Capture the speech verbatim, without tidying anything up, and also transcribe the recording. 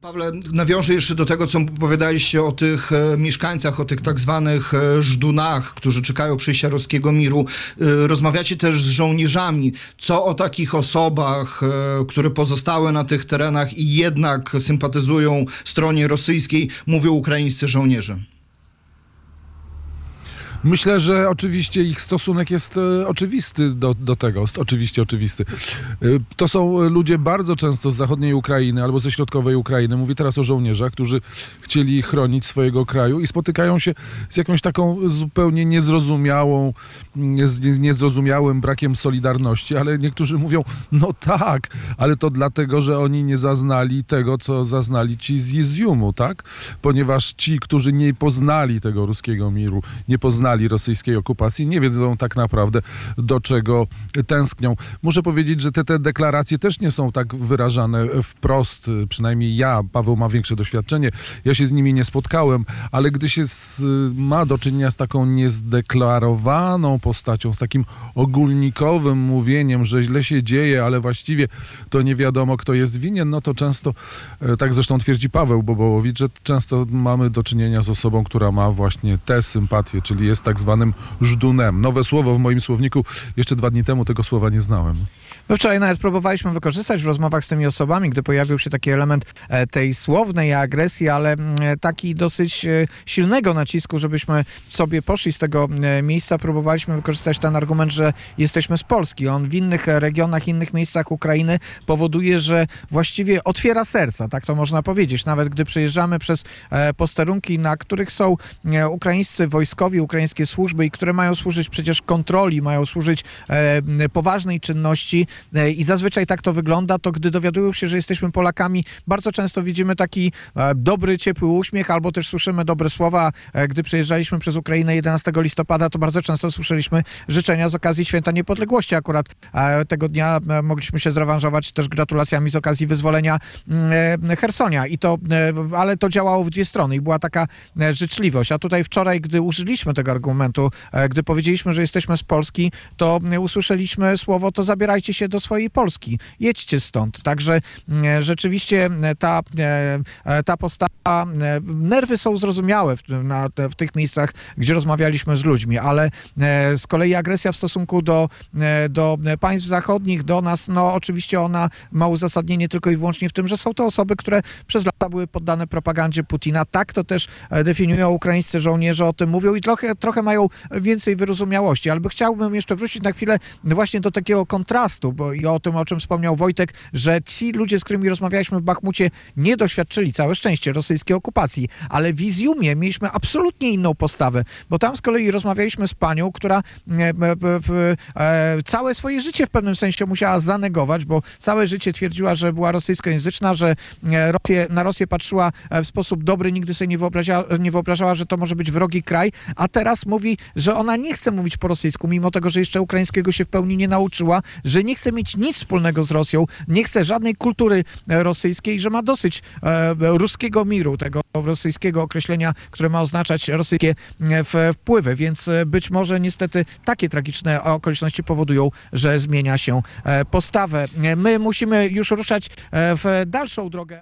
Pawle, nawiążę jeszcze do tego, co opowiadaliście o tych mieszkańcach, o tych tak zwanych żdunach, którzy czekają przyjścia ruskiego miru. Rozmawiacie też z żołnierzami. Co o takich osobach, które pozostały na tych terenach i jednak sympatyzują stronie rosyjskiej, mówią ukraińscy żołnierze? Myślę, że oczywiście ich stosunek jest oczywisty do, do tego, oczywiście oczywisty. To są ludzie bardzo często z zachodniej Ukrainy albo ze środkowej Ukrainy, mówię teraz o żołnierzach, którzy chcieli chronić swojego kraju i spotykają się z jakąś taką zupełnie niezrozumiałą, niezrozumiałym brakiem solidarności, ale niektórzy mówią, no tak, ale to dlatego, że oni nie zaznali tego, co zaznali ci z Izjumu, tak? Ponieważ ci, którzy nie poznali tego ruskiego miru, nie poznali rosyjskiej okupacji, nie wiedzą tak naprawdę, do czego tęsknią. Muszę powiedzieć, że te, te deklaracje też nie są tak wyrażane wprost, przynajmniej ja, Paweł ma większe doświadczenie, ja się z nimi nie spotkałem, ale gdy się z, ma do czynienia z taką niezdeklarowaną postacią, z takim ogólnikowym mówieniem, że źle się dzieje, ale właściwie to nie wiadomo, kto jest winien, no to często, tak zresztą twierdzi Paweł Bobołowicz, że często mamy do czynienia z osobą, która ma właśnie tę sympatię, czyli jest tak zwanym żdunem. Nowe słowo w moim słowniku. Jeszcze dwa dni temu tego słowa nie znałem. My wczoraj nawet próbowaliśmy wykorzystać w rozmowach z tymi osobami, gdy pojawił się taki element tej słownej agresji, ale taki dosyć silnego nacisku, żebyśmy sobie poszli z tego miejsca. Próbowaliśmy wykorzystać ten argument, że jesteśmy z Polski. On w innych regionach, innych miejscach Ukrainy powoduje, że właściwie otwiera serca, tak to można powiedzieć. Nawet gdy przejeżdżamy przez posterunki, na których są ukraińscy wojskowi, ukraińskie służby i które mają służyć przecież kontroli, mają służyć e, poważnej czynności e, i zazwyczaj tak to wygląda, to gdy dowiadują się, że jesteśmy Polakami, bardzo często widzimy taki e, dobry, ciepły uśmiech albo też słyszymy dobre słowa. E, gdy przejeżdżaliśmy przez Ukrainę jedenastego listopada, to bardzo często słyszeliśmy życzenia z okazji Święta Niepodległości. Akurat e, tego dnia e, mogliśmy się zrewanżować też gratulacjami z okazji wyzwolenia e, Hersonia. I to, e, ale to działało w dwie strony i była taka e, życzliwość. A tutaj wczoraj, gdy użyliśmy tego argumentu, gdy powiedzieliśmy, że jesteśmy z Polski, to usłyszeliśmy słowo, to zabierajcie się do swojej Polski, jedźcie stąd. Także rzeczywiście ta, ta postawa, nerwy są zrozumiałe w, na, w tych miejscach, gdzie rozmawialiśmy z ludźmi, ale z kolei agresja w stosunku do, do państw zachodnich, do nas, no oczywiście ona ma uzasadnienie tylko i wyłącznie w tym, że są to osoby, które przez lata były poddane propagandzie Putina. Tak to też definiują ukraińscy żołnierze, o tym mówią i trochę, trochę mają więcej wyrozumiałości, ale chciałbym jeszcze wrócić na chwilę właśnie do takiego kontrastu, bo i o tym, o czym wspomniał Wojtek, że ci ludzie, z którymi rozmawialiśmy w Bachmucie, nie doświadczyli, całe szczęście, rosyjskiej okupacji, ale w Izjumie mieliśmy absolutnie inną postawę, bo tam z kolei rozmawialiśmy z panią, która całe swoje życie w pewnym sensie musiała zanegować, bo całe życie twierdziła, że była rosyjskojęzyczna, że Rosję, na Rosję patrzyła w sposób dobry, nigdy sobie nie wyobrażała, nie wyobrażała, że to może być wrogi kraj, a teraz mówi, że ona nie chce mówić po rosyjsku, mimo tego, że jeszcze ukraińskiego się w pełni nie nauczyła, że nie chce mieć nic wspólnego z Rosją, nie chce żadnej kultury rosyjskiej, że ma dosyć e, ruskiego miru, tego rosyjskiego określenia, które ma oznaczać rosyjskie w, wpływy, więc być może niestety takie tragiczne okoliczności powodują, że zmienia się e, postawę. My musimy już ruszać w dalszą drogę.